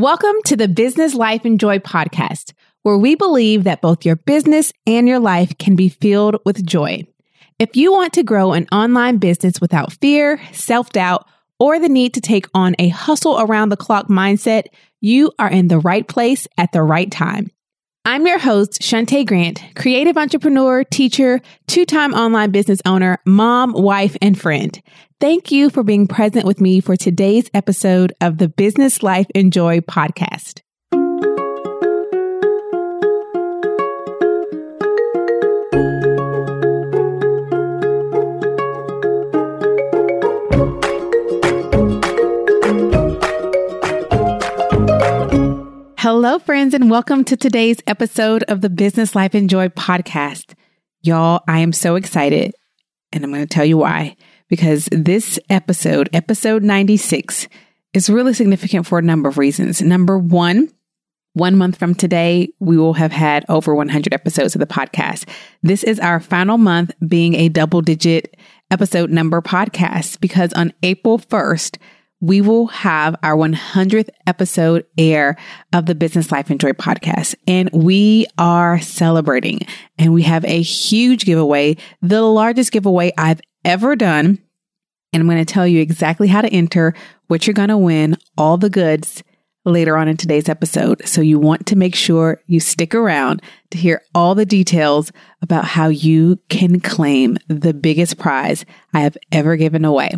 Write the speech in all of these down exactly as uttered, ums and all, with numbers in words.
Welcome to the Business, Life, and Joy podcast, where we believe that both your business and your life can be filled with joy. If you want to grow an online business without fear, self-doubt, or the need to take on a hustle around the clock mindset, you are in the right place at the right time. I'm your host, Shunta Grant, creative entrepreneur, teacher, two-time online business owner, mom, wife, and friend. Thank you for being present with me for today's episode of the Business Life and Joy podcast. Hello, friends, and welcome to today's episode of the Business Life and Joy podcast. Y'all, I am so excited, and I'm going to tell you why. Because this episode, episode ninety-six, is really significant for a number of reasons. Number one, one month from today, we will have had over one hundred episodes of the podcast. This is our final month being a double-digit episode number podcast because on April first, we will have our one hundredth episode air of the Business Life and Joy podcast. And we are celebrating. And we have a huge giveaway, the largest giveaway I've ever done. And I'm going to tell you exactly how to enter, what you're going to win, all the goods later on in today's episode. So you want to make sure you stick around to hear all the details about how you can claim the biggest prize I have ever given away.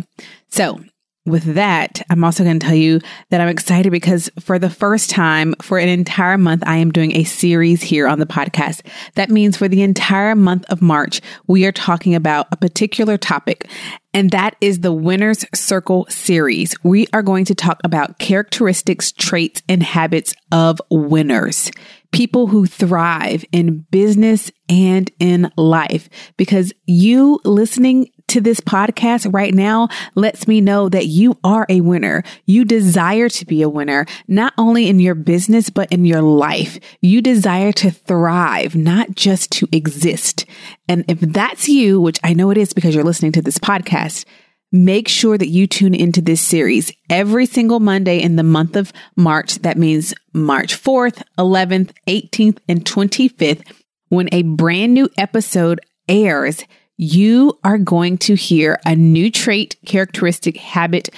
So with that, I'm also going to tell you that I'm excited because for the first time for an entire month, I am doing a series here on the podcast. That means for the entire month of March, we are talking about a particular topic, and that is the Winner's Circle series. We are going to talk about characteristics, traits, and habits of winners, people who thrive in business and in life, because you listening to this podcast right now lets me know that you are a winner. You desire to be a winner, not only in your business, but in your life. You desire to thrive, not just to exist. And if that's you, which I know it is because you're listening to this podcast, make sure that you tune into this series every single Monday in the month of March. That means March fourth, eleventh, eighteenth, and twenty-fifth, when a brand new episode airs. You are going to hear a new trait, characteristic, habit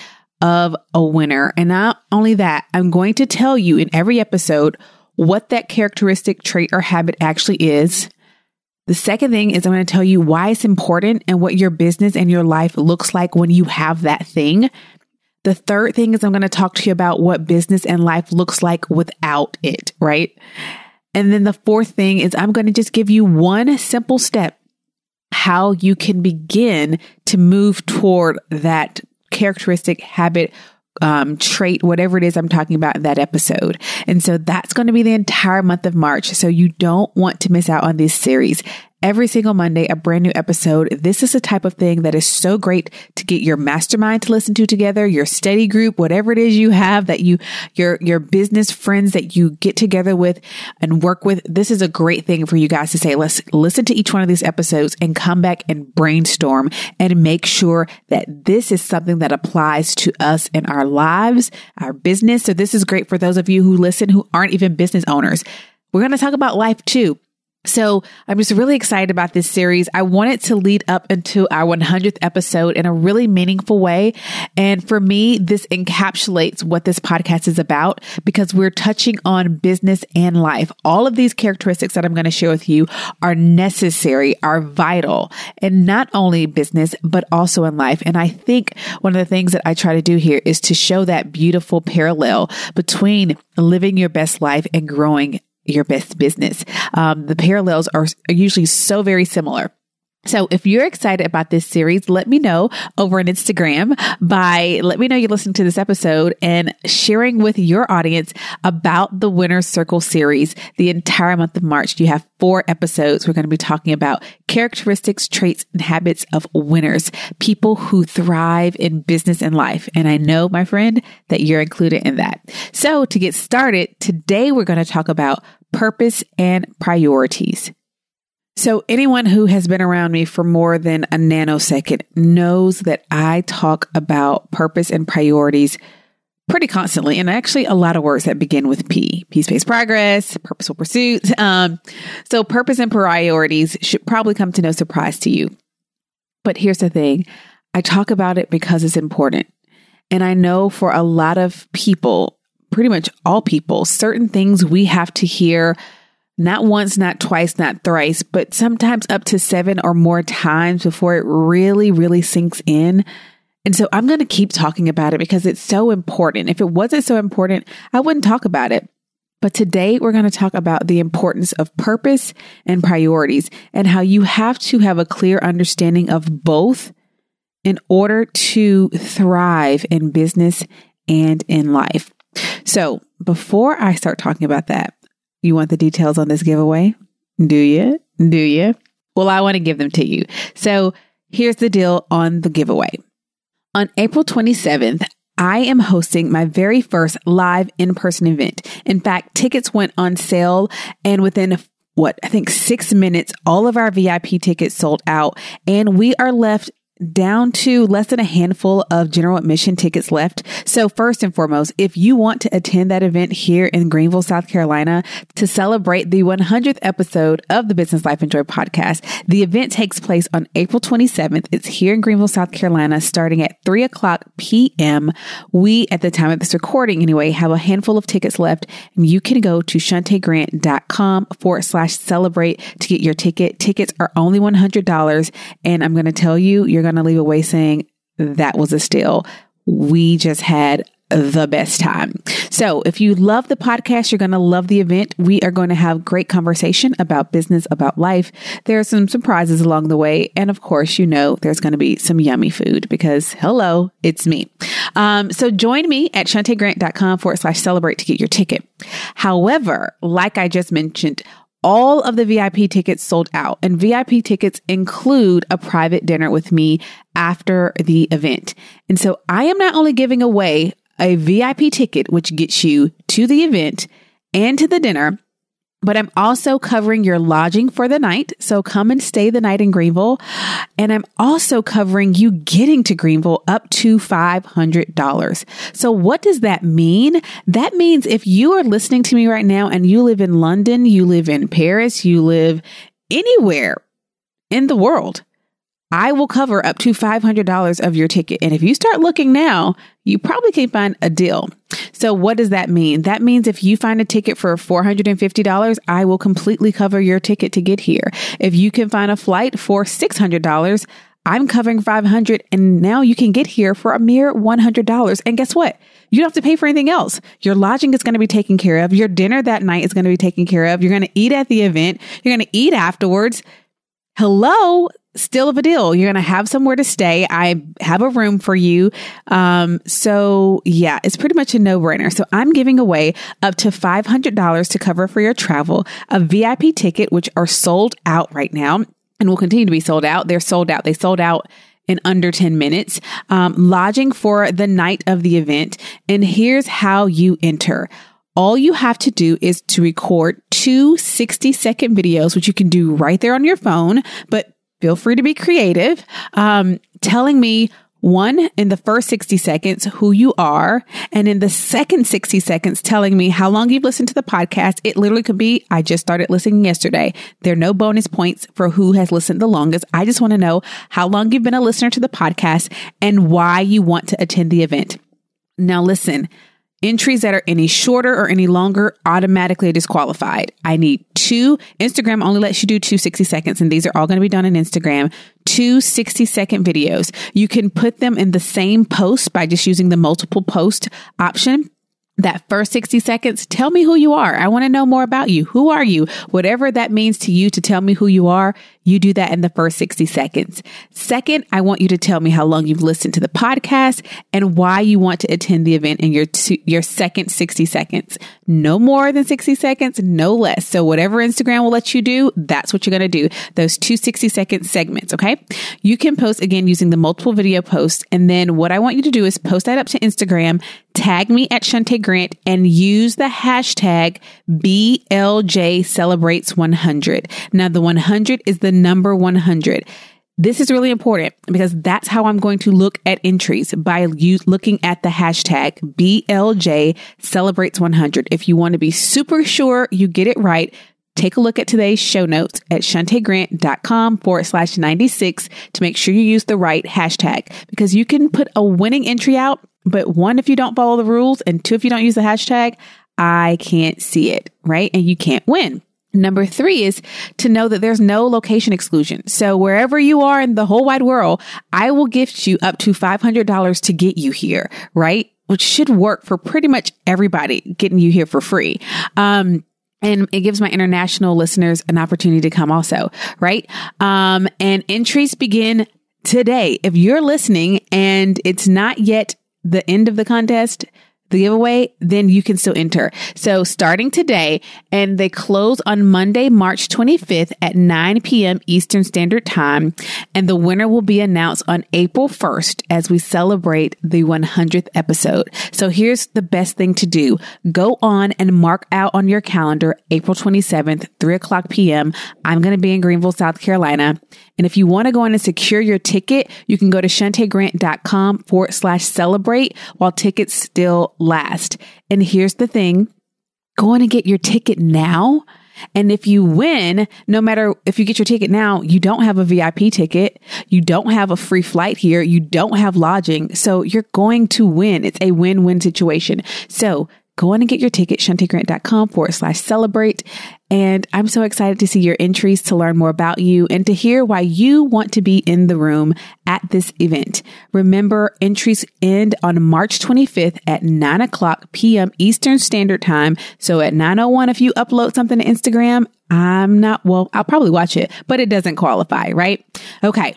of a winner. And not only that, I'm going to tell you in every episode what that characteristic, trait, or habit actually is. The second thing is I'm going to tell you why it's important and what your business and your life looks like when you have that thing. The third thing is I'm going to talk to you about what business and life looks like without it, right? And then the fourth thing is I'm going to just give you one simple step how you can begin to move toward that characteristic, habit, um, trait, whatever it is I'm talking about in that episode. And so that's going to be the entire month of March. So you don't want to miss out on this series. Every single Monday, a brand new episode. This is the type of thing that is so great to get your mastermind to listen to together, your study group, whatever it is you have that you, your, your business friends that you get together with and work with. This is a great thing for you guys to say, let's listen to each one of these episodes and come back and brainstorm and make sure that this is something that applies to us in our lives, our business. So this is great for those of you who listen, who aren't even business owners. We're going to talk about life too. So I'm just really excited about this series. I want it to lead up into our one hundredth episode in a really meaningful way. And for me, this encapsulates what this podcast is about because we're touching on business and life. All of these characteristics that I'm going to share with you are necessary, are vital, and not only business, but also in life. And I think one of the things that I try to do here is to show that beautiful parallel between living your best life and growing your best business. Um, the parallels are, are usually so very similar. So if you're excited about this series, let me know over on Instagram by let me know you listened to this episode and sharing with your audience about the Winner's Circle series. The entire month of March, you have four episodes. We're going to be talking about characteristics, traits, and habits of winners, people who thrive in business and life. And I know, my friend, that you're included in that. So to get started, today we're going to talk about purpose and priorities. So anyone who has been around me for more than a nanosecond knows that I talk about purpose and priorities pretty constantly, and actually a lot of words that begin with P. Peace Pace Progress, Purposeful Pursuits. Um, so purpose and priorities should probably come to no surprise to you. But here's the thing. I talk about it because it's important. And I know for a lot of people, pretty much all people, certain things we have to hear not once, not twice, not thrice, but sometimes up to seven or more times before it really, really sinks in. And so I'm going to keep talking about it because it's so important. If it wasn't so important, I wouldn't talk about it. But today we're going to talk about the importance of purpose and priorities and how you have to have a clear understanding of both in order to thrive in business and in life. So before I start talking about that, you want the details on this giveaway? Do you? Do you? Well, I want to give them to you. So here's the deal on the giveaway. On April twenty-seventh, I am hosting my very first live in-person event. In fact, tickets went on sale, and within what, I think six minutes, all of our V I P tickets sold out, and we are left down to less than a handful of general admission tickets left. So first and foremost, if you want to attend that event here in Greenville, South Carolina, to celebrate the one hundredth episode of the Business, Life and Joy podcast, the event takes place on April twenty-seventh. It's here in Greenville, South Carolina, starting at three o'clock p.m. We, at the time of this recording anyway, have a handful of tickets left, and you can go to shunta grant dot com forward slash celebrate to get your ticket. Tickets are only one hundred dollars. And I'm going to tell you, you're going to leave away saying that was a steal. We just had the best time. So if you love the podcast, you're going to love the event. We are going to have great conversation about business, about life. There are some surprises along the way. And of course, you know, there's going to be some yummy food because hello, it's me. Um, so join me at shunta grant dot com forward slash celebrate to get your ticket. However, like I just mentioned, all of the V I P tickets sold out, and V I P tickets include a private dinner with me after the event. And so I am not only giving away a V I P ticket, which gets you to the event and to the dinner, but I'm also covering your lodging for the night. So come and stay the night in Greenville. And I'm also covering you getting to Greenville up to five hundred dollars. So what does that mean? That means if you are listening to me right now and you live in London, you live in Paris, you live anywhere in the world, I will cover up to five hundred dollars of your ticket. And if you start looking now, you probably can find a deal. So what does that mean? That means if you find a ticket for four hundred fifty dollars, I will completely cover your ticket to get here. If you can find a flight for six hundred dollars, I'm covering five hundred dollars, and now you can get here for a mere one hundred dollars. And guess what? You don't have to pay for anything else. Your lodging is going to be taken care of. Your dinner that night is going to be taken care of. You're going to eat at the event. You're going to eat afterwards. Hello. Still of a deal. You're going to have somewhere to stay. I have a room for you. Um, so yeah, it's pretty much a no brainer. So I'm giving away up to five hundred dollars to cover for your travel, a V I P ticket, which are sold out right now and will continue to be sold out. They're sold out. They sold out in under ten minutes, um, lodging for the night of the event. And here's how you enter. All you have to do is to record two sixty second videos, which you can do right there on your phone, but feel free to be creative, um, telling me, one, in the first sixty seconds, who you are. And in the second sixty seconds, telling me how long you've listened to the podcast. It literally could be, I just started listening yesterday. There are no bonus points for who has listened the longest. I just want to know how long you've been a listener to the podcast and why you want to attend the event. Now, listen, entries that are any shorter or any longer automatically disqualified. I need two. Instagram only lets you do two sixty seconds, and these are all going to be done on Instagram. Two sixty second videos. You can put them in the same post by just using the multiple post option. That first sixty seconds, tell me who you are. I want to know more about you. Who are you? Whatever that means to you to tell me who you are, you do that in the first sixty seconds. Second, I want you to tell me how long you've listened to the podcast and why you want to attend the event in your two, your second sixty seconds. No more than sixty seconds, no less. So whatever Instagram will let you do, that's what you're going to do. Those two sixty second segments, okay? You can post again using the multiple video posts. And then what I want you to do is post that up to Instagram, tag me at Shunta Grant, and use the hashtag B L J Celebrates one hundred. Now the one hundred is the number one hundred. This is really important because that's how I'm going to look at entries, by looking at the hashtag B L J celebrates one hundred. If you want to be super sure you get it right, take a look at today's show notes at shuntagrant dot com forward slash ninety-six to make sure you use the right hashtag, because you can put a winning entry out, but one, if you don't follow the rules, and two, if you don't use the hashtag, I can't see it, right? And you can't win. Number three is to know that there's no location exclusion. So wherever you are in the whole wide world, I will gift you up to five hundred dollars to get you here, right? Which should work for pretty much everybody, getting you here for free. Um, and it gives my international listeners an opportunity to come also, right? Um, and entries begin today. If you're listening and it's not yet the end of the contest, the giveaway, then you can still enter. So starting today, and they close on Monday, March twenty-fifth at nine p.m. Eastern Standard Time. And the winner will be announced on April first as we celebrate the one hundredth episode. So here's the best thing to do. Go on and mark out on your calendar, April twenty-seventh, three o'clock p.m. I'm going to be in Greenville, South Carolina. And if you want to go in and secure your ticket, you can go to shuntagrant dot com forward slash celebrate while tickets still last. And here's the thing, go on and get your ticket now. And if you win, no matter if you get your ticket now, you don't have a V I P ticket. You don't have a free flight here. You don't have lodging. So you're going to win. It's a win-win situation. So go on and get your ticket, shuntagrant dot com forward slash celebrate. And I'm so excited to see your entries, to learn more about you, and to hear why you want to be in the room at this event. Remember, entries end on March twenty-fifth at nine o'clock p.m. Eastern Standard Time. So at nine oh one, if you upload something to Instagram, I'm not, well, I'll probably watch it, but it doesn't qualify, right? Okay.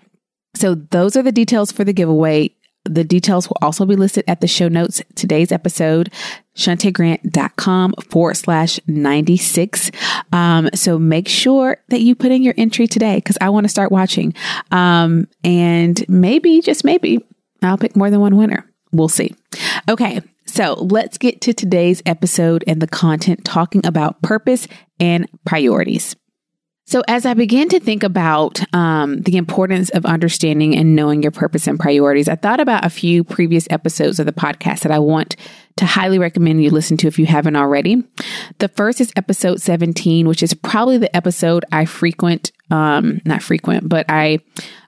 So those are the details for the giveaway. The details will also be listed at the show notes today's episode, shuntagrant dot com forward slash ninety-six. Um, so make sure that you put in your entry today, because I want to start watching. Um, and maybe, just maybe, I'll pick more than one winner. We'll see. Okay, so let's get to today's episode and the content talking about purpose and priorities. So as I began to think about um, the importance of understanding and knowing your purpose and priorities, I thought about a few previous episodes of the podcast that I want to highly recommend you listen to if you haven't already. The first is episode seventeen, which is probably the episode I frequent, um, not frequent, but I,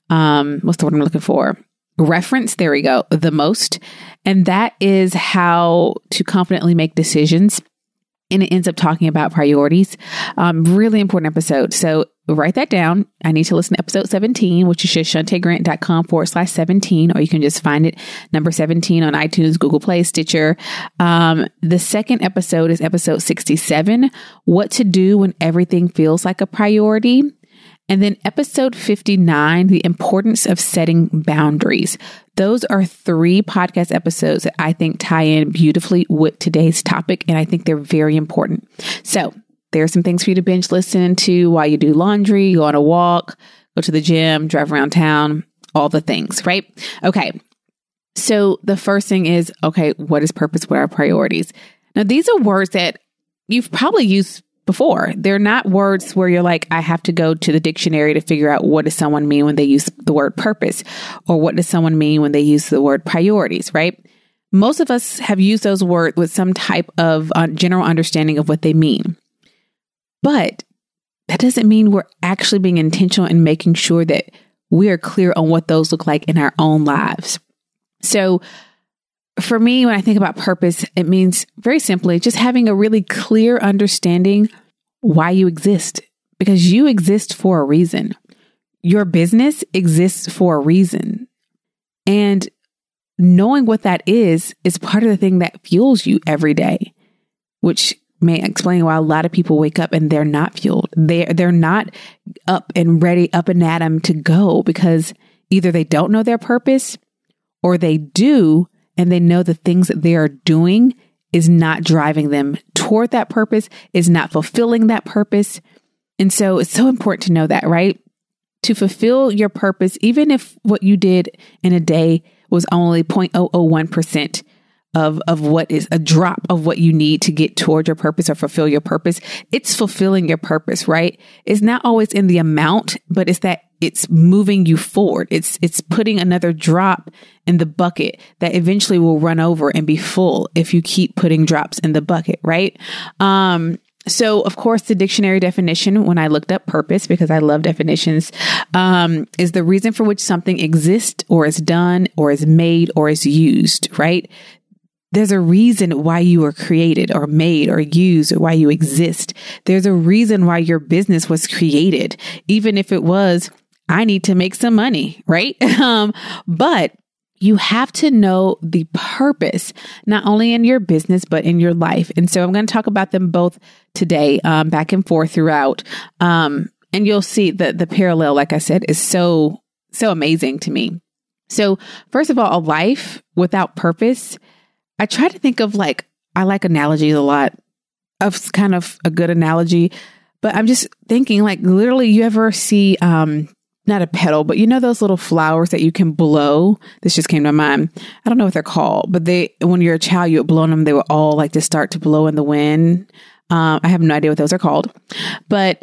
um, what's the word I'm looking for? Reference, there we go, the most. And that is how to confidently make decisions. And it ends up talking about priorities. Um, really important episode. So write that down. I need to listen to episode seventeen, which is shuntagrant dot com forward slash seventeen, or you can just find it number seventeen on iTunes, Google Play, Stitcher. Um, the second episode is episode sixty-seven, what to do when everything feels like a priority. And then episode fifty-nine, the importance of setting boundaries. Those are three podcast episodes that I think tie in beautifully with today's topic, and I think they're very important. So there are some things for you to binge listen to while you do laundry, go on a walk, go to the gym, drive around town, all the things, right? Okay, so the first thing is, okay, what is purpose? What are priorities? Now, these are words that you've probably used before. They're not words where you're like, I have to go to the dictionary to figure out what does someone mean when they use the word purpose, or what does someone mean when they use the word priorities, right? Most of us have used those words with some type of uh, general understanding of what they mean. But that doesn't mean we're actually being intentional in making sure that we are clear on what those look like in our own lives. So for me, when I think about purpose, it means very simply just having a really clear understanding why you exist, because you exist for a reason. Your business exists for a reason. And knowing what that is, is part of the thing that fuels you every day, which may explain why a lot of people wake up and they're not fueled. They're, they're not up and ready, up and at 'em to go, because either they don't know their purpose, or they do, and they know the things that they are doing is not driving them toward that purpose, is not fulfilling that purpose. And so it's so important to know that, right? To fulfill your purpose, even if what you did in a day was only zero point zero zero one percent of, of what is a drop of what you need to get toward your purpose or fulfill your purpose. It's fulfilling your purpose, right? It's not always in the amount, but it's that it's moving you forward. It's, it's putting another drop in the bucket that eventually will run over and be full if you keep putting drops in the bucket, right? Um, So, of course, the dictionary definition, when I looked up purpose, because I love definitions, um, is the reason for which something exists or is done or is made or is used, right? There's a reason why you were created or made or used, or why you exist. There's a reason why your business was created, even if it was, I need to make some money, right? um, but you have to know the purpose, not only in your business, but in your life. And so I'm going to talk about them both today, um, back and forth throughout. Um, and you'll see that the parallel, like I said, is so, so amazing to me. So first of all, a life without purpose. I try to think of like, I like analogies a lot of kind of a good analogy, but I'm just thinking like literally you ever see, um, not a petal, but you know, those little flowers that you can blow. This just came to mind. I don't know what they're called, but they, when you're a child, you would blow them. They would all like just start to blow in the wind. Um, I have no idea what those are called, but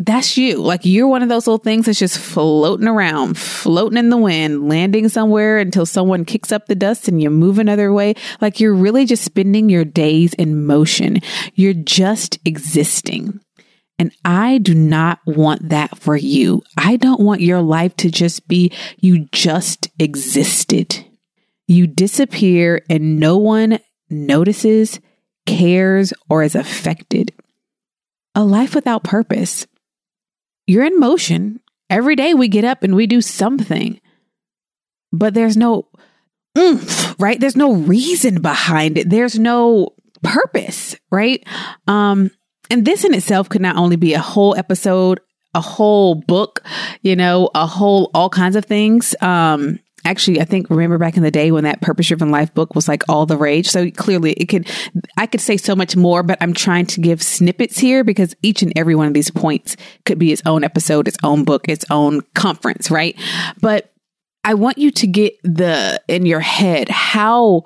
that's you. Like you're one of those little things that's just floating around, floating in the wind, landing somewhere until someone kicks up the dust and you move another way. Like you're really just spending your days in motion. You're just existing. And I do not want that for you. I don't want your life to just be, you just existed. You disappear and no one notices, cares, or is affected. A life without purpose. You're in motion. Every day we get up and we do something, but there's no oomph, right? There's no reason behind it. There's no purpose, right? Um, And this in itself could not only be a whole episode, a whole book, you know, a whole, all kinds of things. Um, actually, I think, remember back in the day when that purpose-driven life book was like all the rage. So clearly it can, I could say so much more, but I'm trying to give snippets here because each and every one of these points could be its own episode, its own book, its own conference, right? But I want you to get the, in your head, how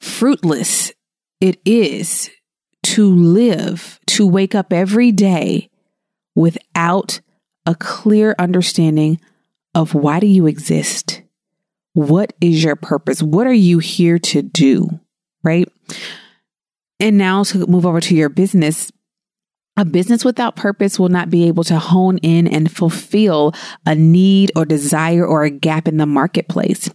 fruitless it is to live, to wake up every day without a clear understanding of why do you exist? What is your purpose? What are you here to do? Right? And now to move over to your business. A business without purpose will not be able to hone in and fulfill a need or desire or a gap in the marketplace.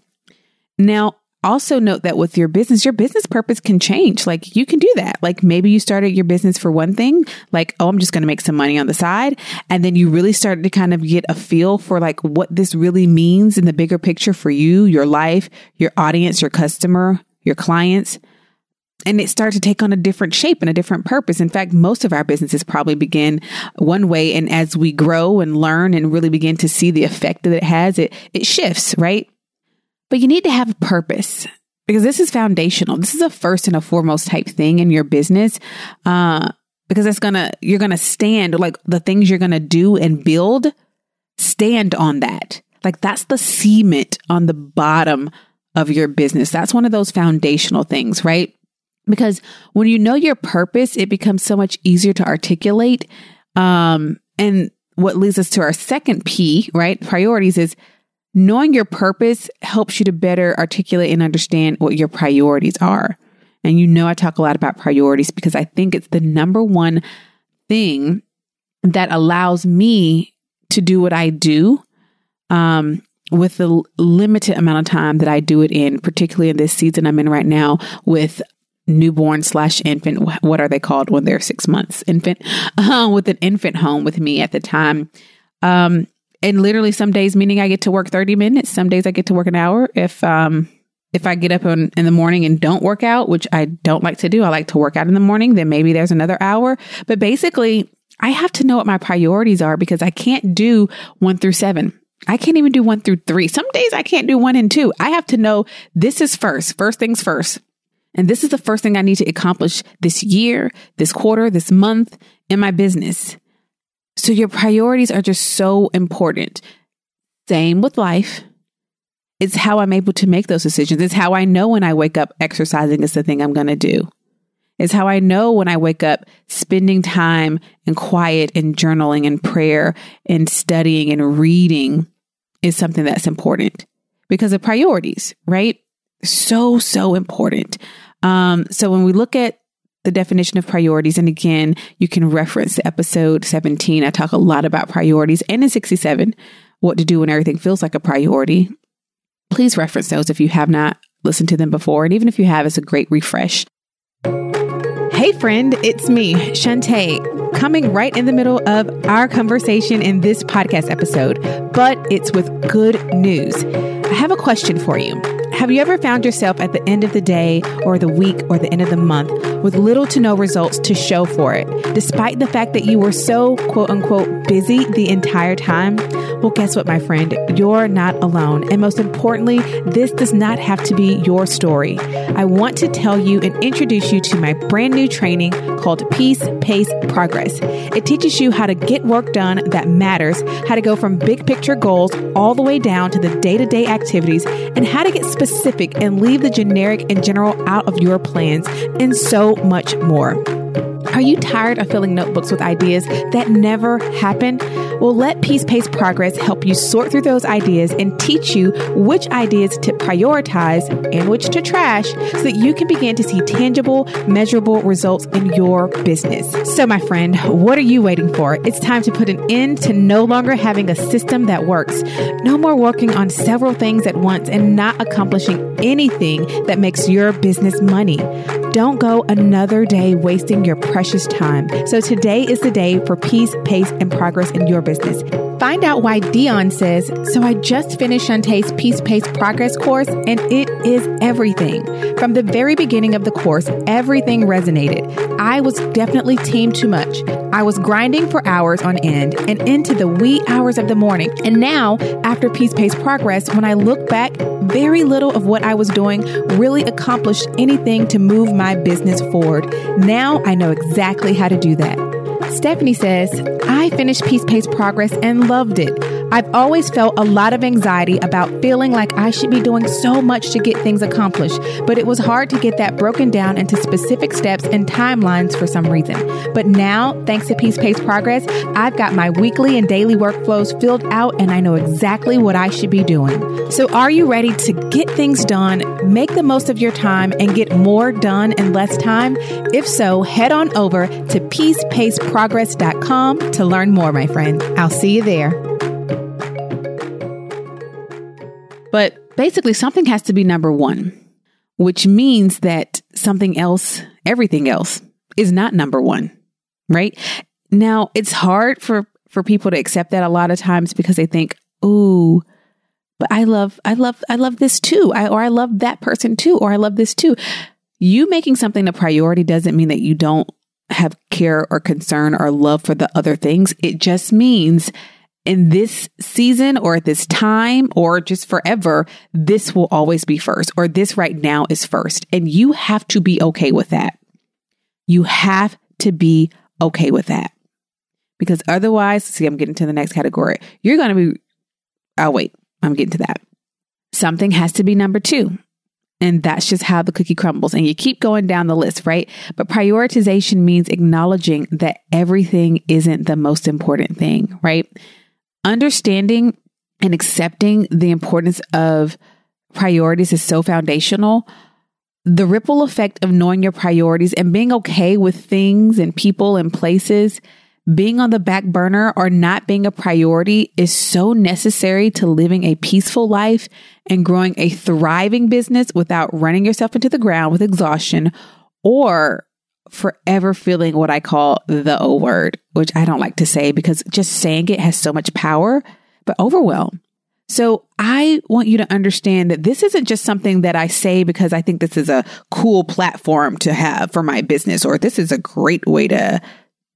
Now, also note that with your business, your business purpose can change. Like you can do that. Like maybe you started your business for one thing, like, oh, I'm just going to make some money on the side. And then you really started to kind of get a feel for like what this really means in the bigger picture for you, your life, your audience, your customer, your clients. And it started to take on a different shape and a different purpose. In fact, most of our businesses probably begin one way. And as we grow and learn and really begin to see the effect that it has, it, it shifts, right? But you need to have a purpose because this is foundational. This is a first and a foremost type thing in your business uh, because it's gonna you're gonna stand like the things you're gonna do and build, stand on that. Like that's the cement on the bottom of your business. That's one of those foundational things, right? Because when you know your purpose, it becomes so much easier to articulate. Um, and what leads us to our second P, right? Priorities is. Knowing your purpose helps you to better articulate and understand what your priorities are. And you know, I talk a lot about priorities because I think it's the number one thing that allows me to do what I do um, with the limited amount of time that I do it in, particularly in this season I'm in right now with newborn slash infant. What are they called when they're six months? Infant, uh, with an infant home with me at the time. Um, And literally some days, meaning I get to work thirty minutes. Some days I get to work an hour. If um if I get up in, in the morning and don't work out, which I don't like to do, I like to work out in the morning, then maybe there's another hour. But basically, I have to know what my priorities are because I can't do one through seven. I can't even do one through three. Some days I can't do one and two. I have to know this is first, first things first. And this is the first thing I need to accomplish this year, this quarter, this month in my business. So your priorities are just so important. Same with life. It's how I'm able to make those decisions. It's how I know when I wake up exercising is the thing I'm going to do. It's how I know when I wake up spending time in quiet and journaling and prayer and studying and reading is something that's important because of priorities, right? So, so important. Um, so when we look at the definition of priorities, and again, you can reference episode seventeen. I talk a lot about priorities, and in sixty-seven, what to do when everything feels like a priority. Please reference those if you have not listened to them before. And even if you have, it's a great refresh. Hey friend, it's me, Shunta, coming right in the middle of our conversation in this podcast episode, but it's with good news. I have a question for you. Have you ever found yourself at the end of the day or the week or the end of the month with little to no results to show for it, despite the fact that you were so quote unquote busy the entire time? Well, guess what, my friend? You're not alone. And most importantly, this does not have to be your story. I want to tell you and introduce you to my brand new training called Peace Pace Progress. It teaches you how to get work done that matters, how to go from big picture goals all the way down to the day-to-day activities, and how to get specific Specific and leave the generic and general out of your plans, and so much more. Are you tired of filling notebooks with ideas that never happen? Well, let Peace Pace Progress help you sort through those ideas and teach you which ideas to prioritize and which to trash so that you can begin to see tangible, measurable results in your business. So my friend, what are you waiting for? It's time to put an end to no longer having a system that works. No more working on several things at once and not accomplishing anything that makes your business money. Don't go another day wasting your precious time. So today is the day for peace, pace, and progress in your business. Find out why Dion says, so I just finished Shunta's Peace Pace Progress course, and it is everything. From the very beginning of the course, everything resonated. I was definitely teamed too much. I was grinding for hours on end and into the wee hours of the morning. And now, after Peace Pace Progress, when I look back, very little of what I was doing really accomplished anything to move my business forward. Now I know exactly how to do that. Stephanie says, I finished Peace Pace Progress and loved it. I've always felt a lot of anxiety about feeling like I should be doing so much to get things accomplished, but it was hard to get that broken down into specific steps and timelines for some reason. But now, thanks to Peace Pace Progress, I've got my weekly and daily workflows filled out and I know exactly what I should be doing. So are you ready to get things done, make the most of your time, and get more done in less time? If so, head on over to peace pace progress dot com to learn more, my friend. I'll see you there. But basically, something has to be number one, which means that something else, everything else, is not number one, right? Now, it's hard for, for people to accept that a lot of times because they think, ooh, but I love, I love, I love this too. I, or I love that person too, or I love this too. You making something a priority doesn't mean that you don't have care or concern or love for the other things. It just means in this season or at this time or just forever, this will always be first, or this right now is first. And you have to be okay with that. You have to be okay with that because otherwise, see, I'm getting to the next category. You're going to be, oh wait, I'm getting to that. Something has to be number two. And that's just how the cookie crumbles. And you keep going down the list, right? But prioritization means acknowledging that everything isn't the most important thing, right? Understanding and accepting the importance of priorities is so foundational. The ripple effect of knowing your priorities and being okay with things and people and places being on the back burner or not being a priority is so necessary to living a peaceful life and growing a thriving business without running yourself into the ground with exhaustion or forever feeling what I call the O word, which I don't like to say because just saying it has so much power, but overwhelm. So I want you to understand that this isn't just something that I say because I think this is a cool platform to have for my business, or this is a great way to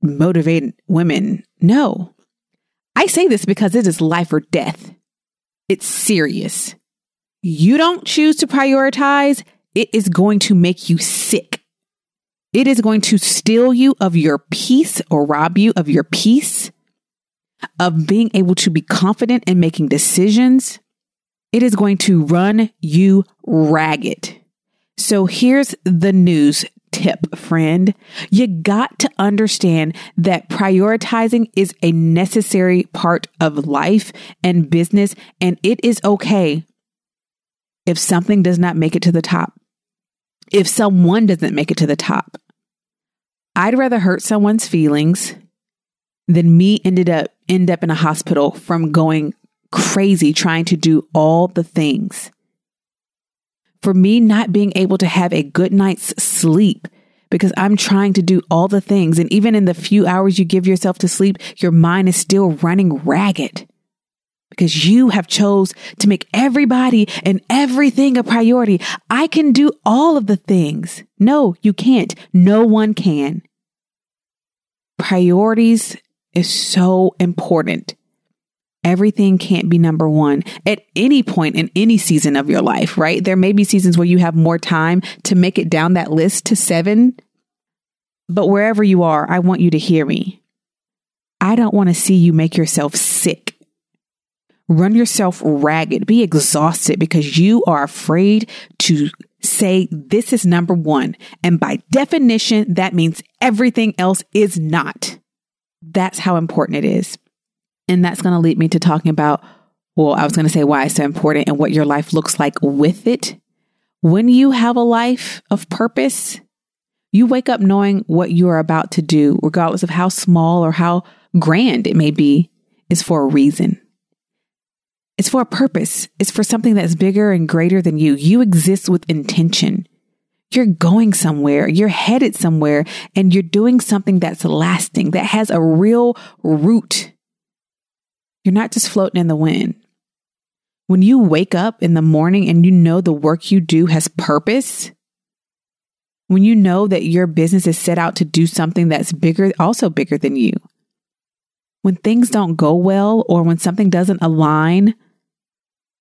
motivate women. No, I say this because it is life or death. It's serious. You don't choose to prioritize, it is going to make you sick. It is going to steal you of your peace or rob you of your peace, of being able to be confident in making decisions, It is going to run you ragged. So here's the news tip, friend. You got to understand that prioritizing is a necessary part of life and business, and it is okay if something does not make it to the top, if someone doesn't make it to the top. I'd rather hurt someone's feelings than me ended up end up in a hospital from going crazy trying to do all the things. For me, not being able to have a good night's sleep because I'm trying to do all the things. And even in the few hours you give yourself to sleep, your mind is still running ragged because you have chose to make everybody and everything a priority. I can do all of the things. No, you can't. No one can. Priorities is so important. Everything can't be number one at any point in any season of your life, right? There may be seasons where you have more time to make it down that list to seven, but wherever you are, I want you to hear me. I don't want to see you make yourself sick, run yourself ragged, be exhausted because you are afraid to say this is number one. And by definition, that means everything else is not. That's how important it is. And that's going to lead me to talking about, well, I was going to say why it's so important and what your life looks like with it. When you have a life of purpose, you wake up knowing what you are about to do, regardless of how small or how grand it may be, is for a reason. It's for a purpose. It's for something that's bigger and greater than you. You exist with intention. You're going somewhere, you're headed somewhere, and you're doing something that's lasting, that has a real root. You're not just floating in the wind. When you wake up in the morning and you know the work you do has purpose, when you know that your business is set out to do something that's bigger, also bigger than you, when things don't go well or when something doesn't align,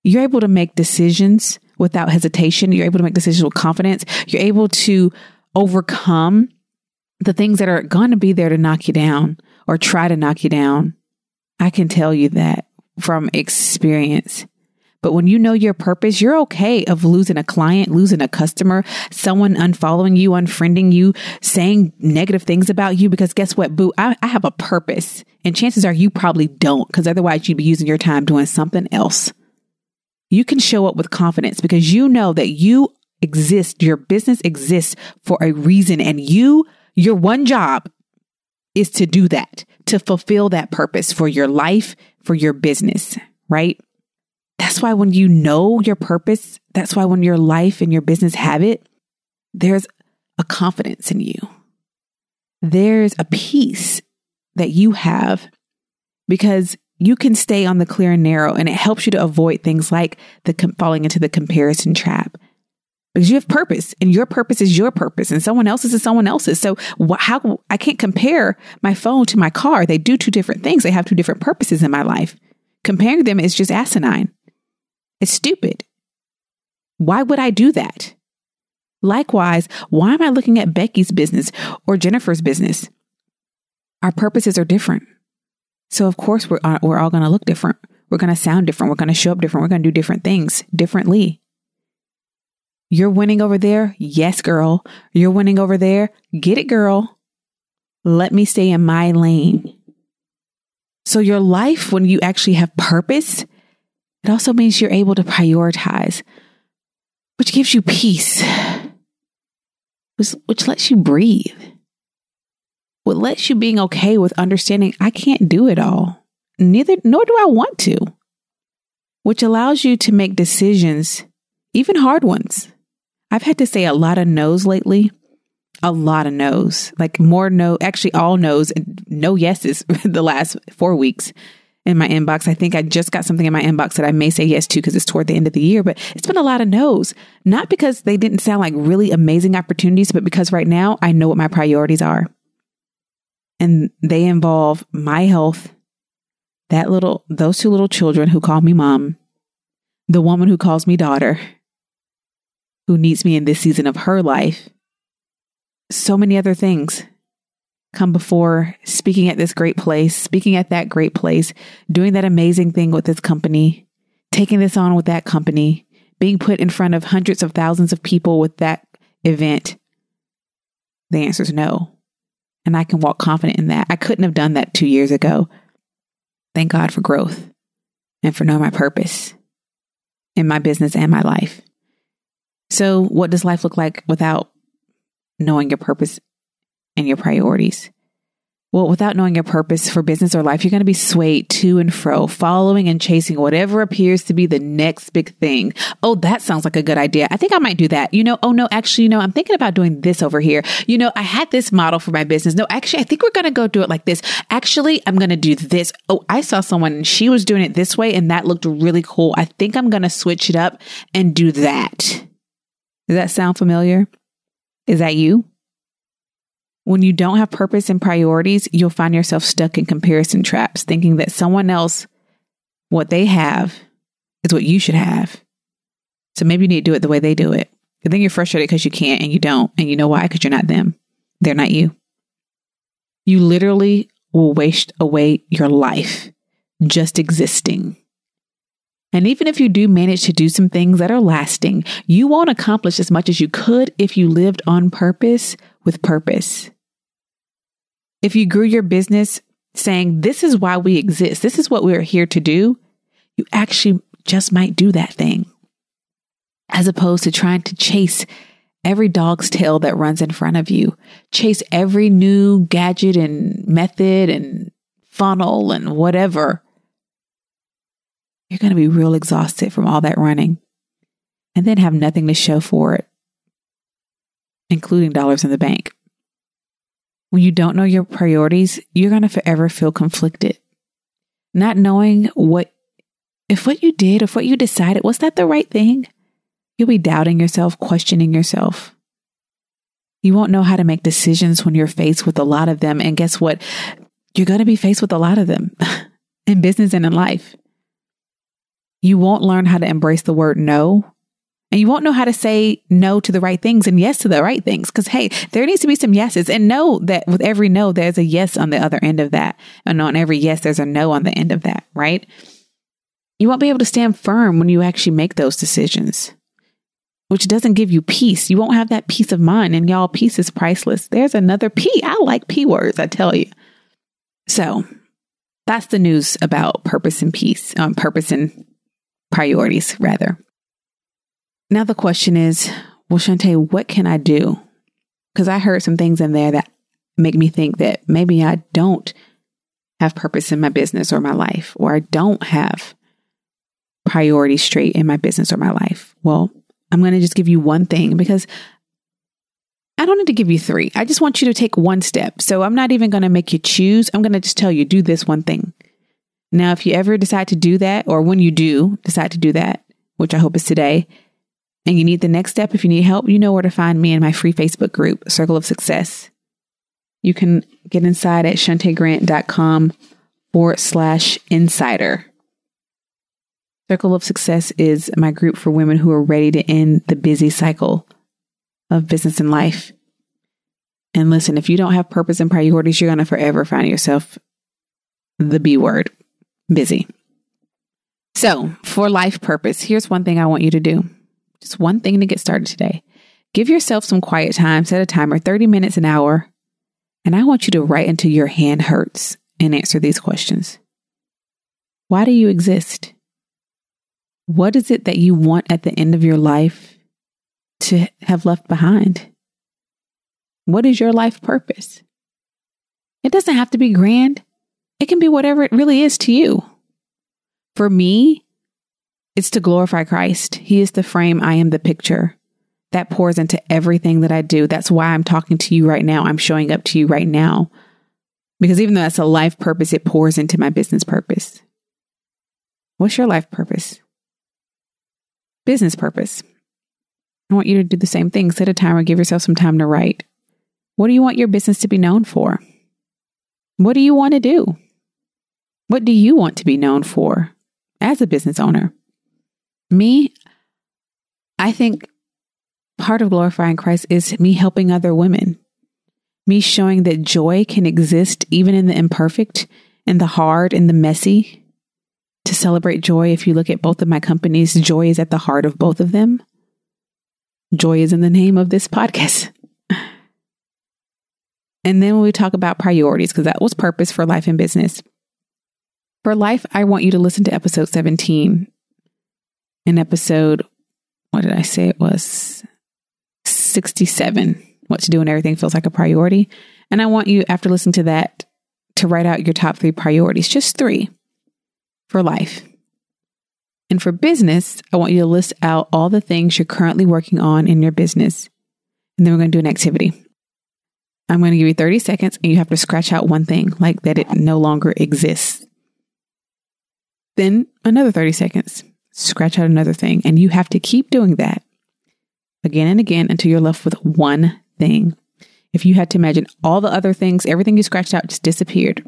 you're able to make decisions without hesitation. You're able to make decisions with confidence. You're able to overcome the things that are going to be there to knock you down or try to knock you down. I can tell you that from experience. But when you know your purpose, you're okay of losing a client, losing a customer, someone unfollowing you, unfriending you, saying negative things about you. Because guess what, boo? I, I have a purpose. And chances are you probably don't, because otherwise you'd be using your time doing something else. You can show up with confidence because you know that you exist, your business exists for a reason. And you, your one job is to do that, to fulfill that purpose for your life, for your business, right? That's why when you know your purpose, that's why when your life and your business have it, there's a confidence in you. There's a peace that you have because you can stay on the clear and narrow, and it helps you to avoid things like the com- falling into the comparison trap. Because you have purpose, and your purpose is your purpose, and someone else's is someone else's. So wh- how I can't compare my phone to my car. They do two different things. They have two different purposes in my life. Comparing them is just asinine. It's stupid. Why would I do that? Likewise, why am I looking at Becky's business or Jennifer's business? Our purposes are different. So of course, we're, uh, we're all going to look different. We're going to sound different. We're going to show up different. We're going to do different things differently. You're winning over there? Yes, girl. You're winning over there? Get it, girl. Let me stay in my lane. So your life, when you actually have purpose, it also means you're able to prioritize, which gives you peace, which, which lets you breathe, which lets you being okay with understanding I can't do it all, neither, nor do I want to, which allows you to make decisions, even hard ones. I've had to say a lot of no's lately, a lot of no's, like more no, actually all no's, and no yeses the last four weeks in my inbox. I think I just got something in my inbox that I may say yes to because it's toward the end of the year, but it's been a lot of no's, not because they didn't sound like really amazing opportunities, but because right now I know what my priorities are. And they involve my health, that little, those two little children who call me mom, the woman who calls me daughter, who needs me in this season of her life. So many other things come before speaking at this great place, speaking at that great place, doing that amazing thing with this company, taking this on with that company, being put in front of hundreds of thousands of people with that event? The answer is no. And I can walk confident in that. I couldn't have done that two years ago. Thank God for growth and for knowing my purpose in my business and my life. So what does life look like without knowing your purpose and your priorities? Well, without knowing your purpose for business or life, you're going to be swayed to and fro, following and chasing whatever appears to be the next big thing. Oh, that sounds like a good idea. I think I might do that. You know, oh no, actually, you know, I'm thinking about doing this over here. You know, I had this model for my business. No, actually, I think we're going to go do it like this. Actually, I'm going to do this. Oh, I saw someone and she was doing it this way and that looked really cool. I think I'm going to switch it up and do that. Does that sound familiar? Is that you? When you don't have purpose and priorities, you'll find yourself stuck in comparison traps, thinking that someone else, what they have is what you should have. So maybe you need to do it the way they do it. And then you're frustrated because you can't and you don't. And you know why? Because you're not them. They're not you. You literally will waste away your life just existing. And even if you do manage to do some things that are lasting, you won't accomplish as much as you could if you lived on purpose with purpose. If you grew your business saying, this is why we exist, this is what we're here to do, you actually just might do that thing, as opposed to trying to chase every dog's tail that runs in front of you, chase every new gadget and method and funnel and whatever. You're going to be real exhausted from all that running and then have nothing to show for it, including dollars in the bank. When you don't know your priorities, you're going to forever feel conflicted. Not knowing what, if what you did, if what you decided, was that the right thing? You'll be doubting yourself, questioning yourself. You won't know how to make decisions when you're faced with a lot of them. And guess what? You're going to be faced with a lot of them in business and in life. You won't learn how to embrace the word no. And you won't know how to say no to the right things and yes to the right things. Because, hey, there needs to be some yeses. And know that with every no, there's a yes on the other end of that. And on every yes, there's a no on the end of that, right? You won't be able to stand firm when you actually make those decisions, which doesn't give you peace. You won't have that peace of mind. And y'all, peace is priceless. There's another P. I like P words, I tell you. So that's the news about purpose and peace, um, purpose and priorities, rather. Now the question is, well, Shunta, what can I do? Because I heard some things in there that make me think that maybe I don't have purpose in my business or my life, or I don't have priorities straight in my business or my life. Well, I'm going to just give you one thing, because I don't need to give you three. I just want you to take one step. So I'm not even going to make you choose. I'm going to just tell you, do this one thing. Now, if you ever decide to do that, or when you do decide to do that, which I hope is today, and you need the next step, if you need help, you know where to find me in my free Facebook group, Circle of Success. You can get inside at shunta grant dot com forward slash insider. Circle of Success is my group for women who are ready to end the busy cycle of business and life. And listen, if you don't have purpose and priorities, you're going to forever find yourself the B word, busy. So for life purpose, here's one thing I want you to do. Just one thing to get started today. Give yourself some quiet time, set a timer, thirty minutes, an hour. And I want you to write until your hand hurts and answer these questions. Why do you exist? What is it that you want at the end of your life to have left behind? What is your life purpose? It doesn't have to be grand. It can be whatever it really is to you. For me, it's to glorify Christ. He is the frame. I am the picture. That pours into everything that I do. That's why I'm talking to you right now. I'm showing up to you right now. Because even though that's a life purpose, it pours into my business purpose. What's your life purpose? Business purpose. I want you to do the same thing. Set a timer. Give yourself some time to write. What do you want your business to be known for? What do you want to do? What do you want to be known for as a business owner? Me, I think part of glorifying Christ is me helping other women, me showing that joy can exist even in the imperfect, in the hard, in the messy, to celebrate joy. If you look at both of my companies, joy is at the heart of both of them. Joy is in the name of this podcast. And then when we talk about priorities, because that was purpose for life and business. For life, I want you to listen to episode seventeen. And episode, what did I say it was? sixty-seven. What to do when everything feels like a priority. And I want you, after listening to that, to write out your top three priorities. Just three for life. And for business, I want you to list out all the things you're currently working on in your business. And then we're going to do an activity. I'm going to give you thirty seconds and you have to scratch out one thing, like that it no longer exists. Then another thirty seconds, scratch out another thing. And you have to keep doing that again and again until you're left with one thing. If you had to imagine all the other things, everything you scratched out just disappeared.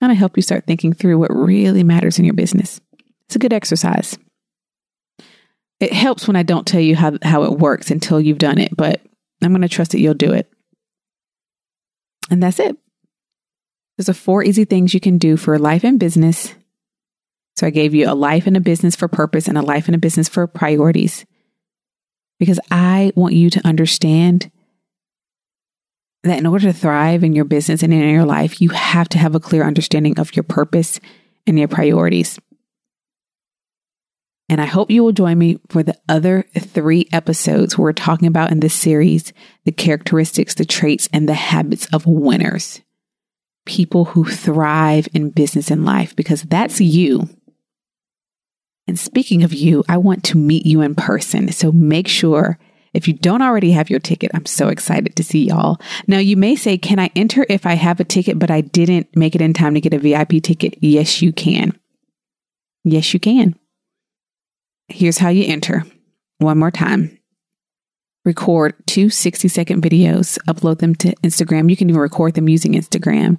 Kind of help you start thinking through what really matters in your business. It's a good exercise. It helps when I don't tell you how, how it works until you've done it, but I'm going to trust that you'll do it. And that's it. There's a four easy things you can do for life and business. So I gave you a life and a business for purpose and a life and a business for priorities. Because I want you to understand that in order to thrive in your business and in your life, you have to have a clear understanding of your purpose and your priorities. And I hope you will join me for the other three episodes we're talking about in this series, the characteristics, the traits, and the habits of winners, people who thrive in business and life, because that's you. And speaking of you, I want to meet you in person. So make sure, if you don't already have your ticket, I'm so excited to see y'all. Now you may say, can I enter if I have a ticket, but I didn't make it in time to get a V I P ticket? Yes, you can. Yes, you can. Here's how you enter. One more time. Record two sixty-second videos, upload them to Instagram. You can even record them using Instagram.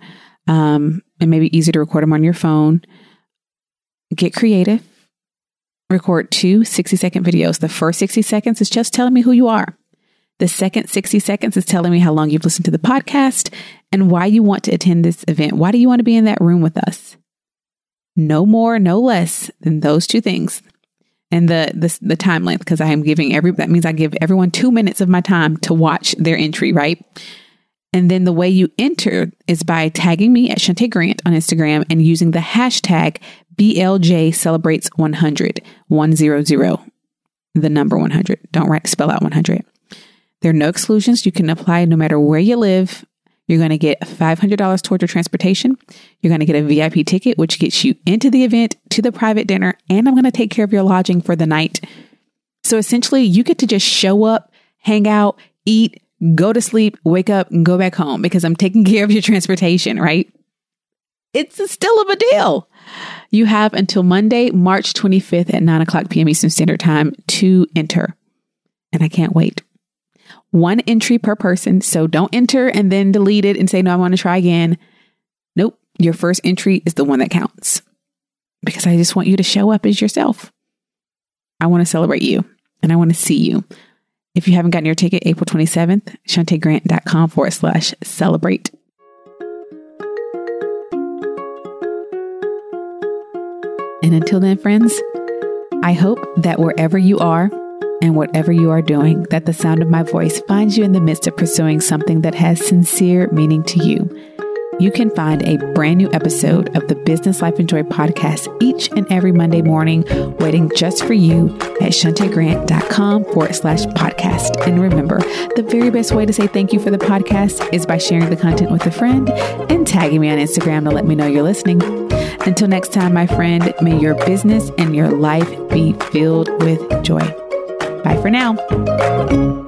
Um, it may be easier to record them on your phone. Get creative. Record two sixty-second videos. The first sixty seconds is just telling me who you are. The second sixty seconds is telling me how long you've listened to the podcast and why you want to attend this event. Why do you want to be in that room with us? No more, no less than those two things. And the, the the time length, because I am giving every, that means I give everyone two minutes of my time to watch their entry, right? And then the way you enter is by tagging me at Shunta Grant on Instagram and using the hashtag B L J celebrates one hundred, one hundred, the number one hundred. Don't write, spell out one hundred. There are no exclusions. You can apply no matter where you live. You're going to get five hundred dollars toward your transportation. You're going to get a V I P ticket, which gets you into the event, to the private dinner, and I'm going to take care of your lodging for the night. So essentially, you get to just show up, hang out, eat, go to sleep, wake up, and go back home because I'm taking care of your transportation, right? It's a still of a deal. You have until Monday, March twenty-fifth at nine o'clock p.m. Eastern Standard Time to enter. And I can't wait. One entry per person. So don't enter and then delete it and say, no, I want to try again. Nope. Your first entry is the one that counts because I just want you to show up as yourself. I want to celebrate you and I want to see you. If you haven't gotten your ticket, April twenty-seventh, shunta grant dot com forward slash celebrate. And until then, friends, I hope that wherever you are, and whatever you are doing, that the sound of my voice finds you in the midst of pursuing something that has sincere meaning to you. You can find a brand new episode of the Business Life and Joy podcast each and every Monday morning, waiting just for you at shunta grant dot com forward slash podcast. And remember, the very best way to say thank you for the podcast is by sharing the content with a friend and tagging me on Instagram to let me know you're listening. Until next time, my friend, may your business and your life be filled with joy. Bye for now.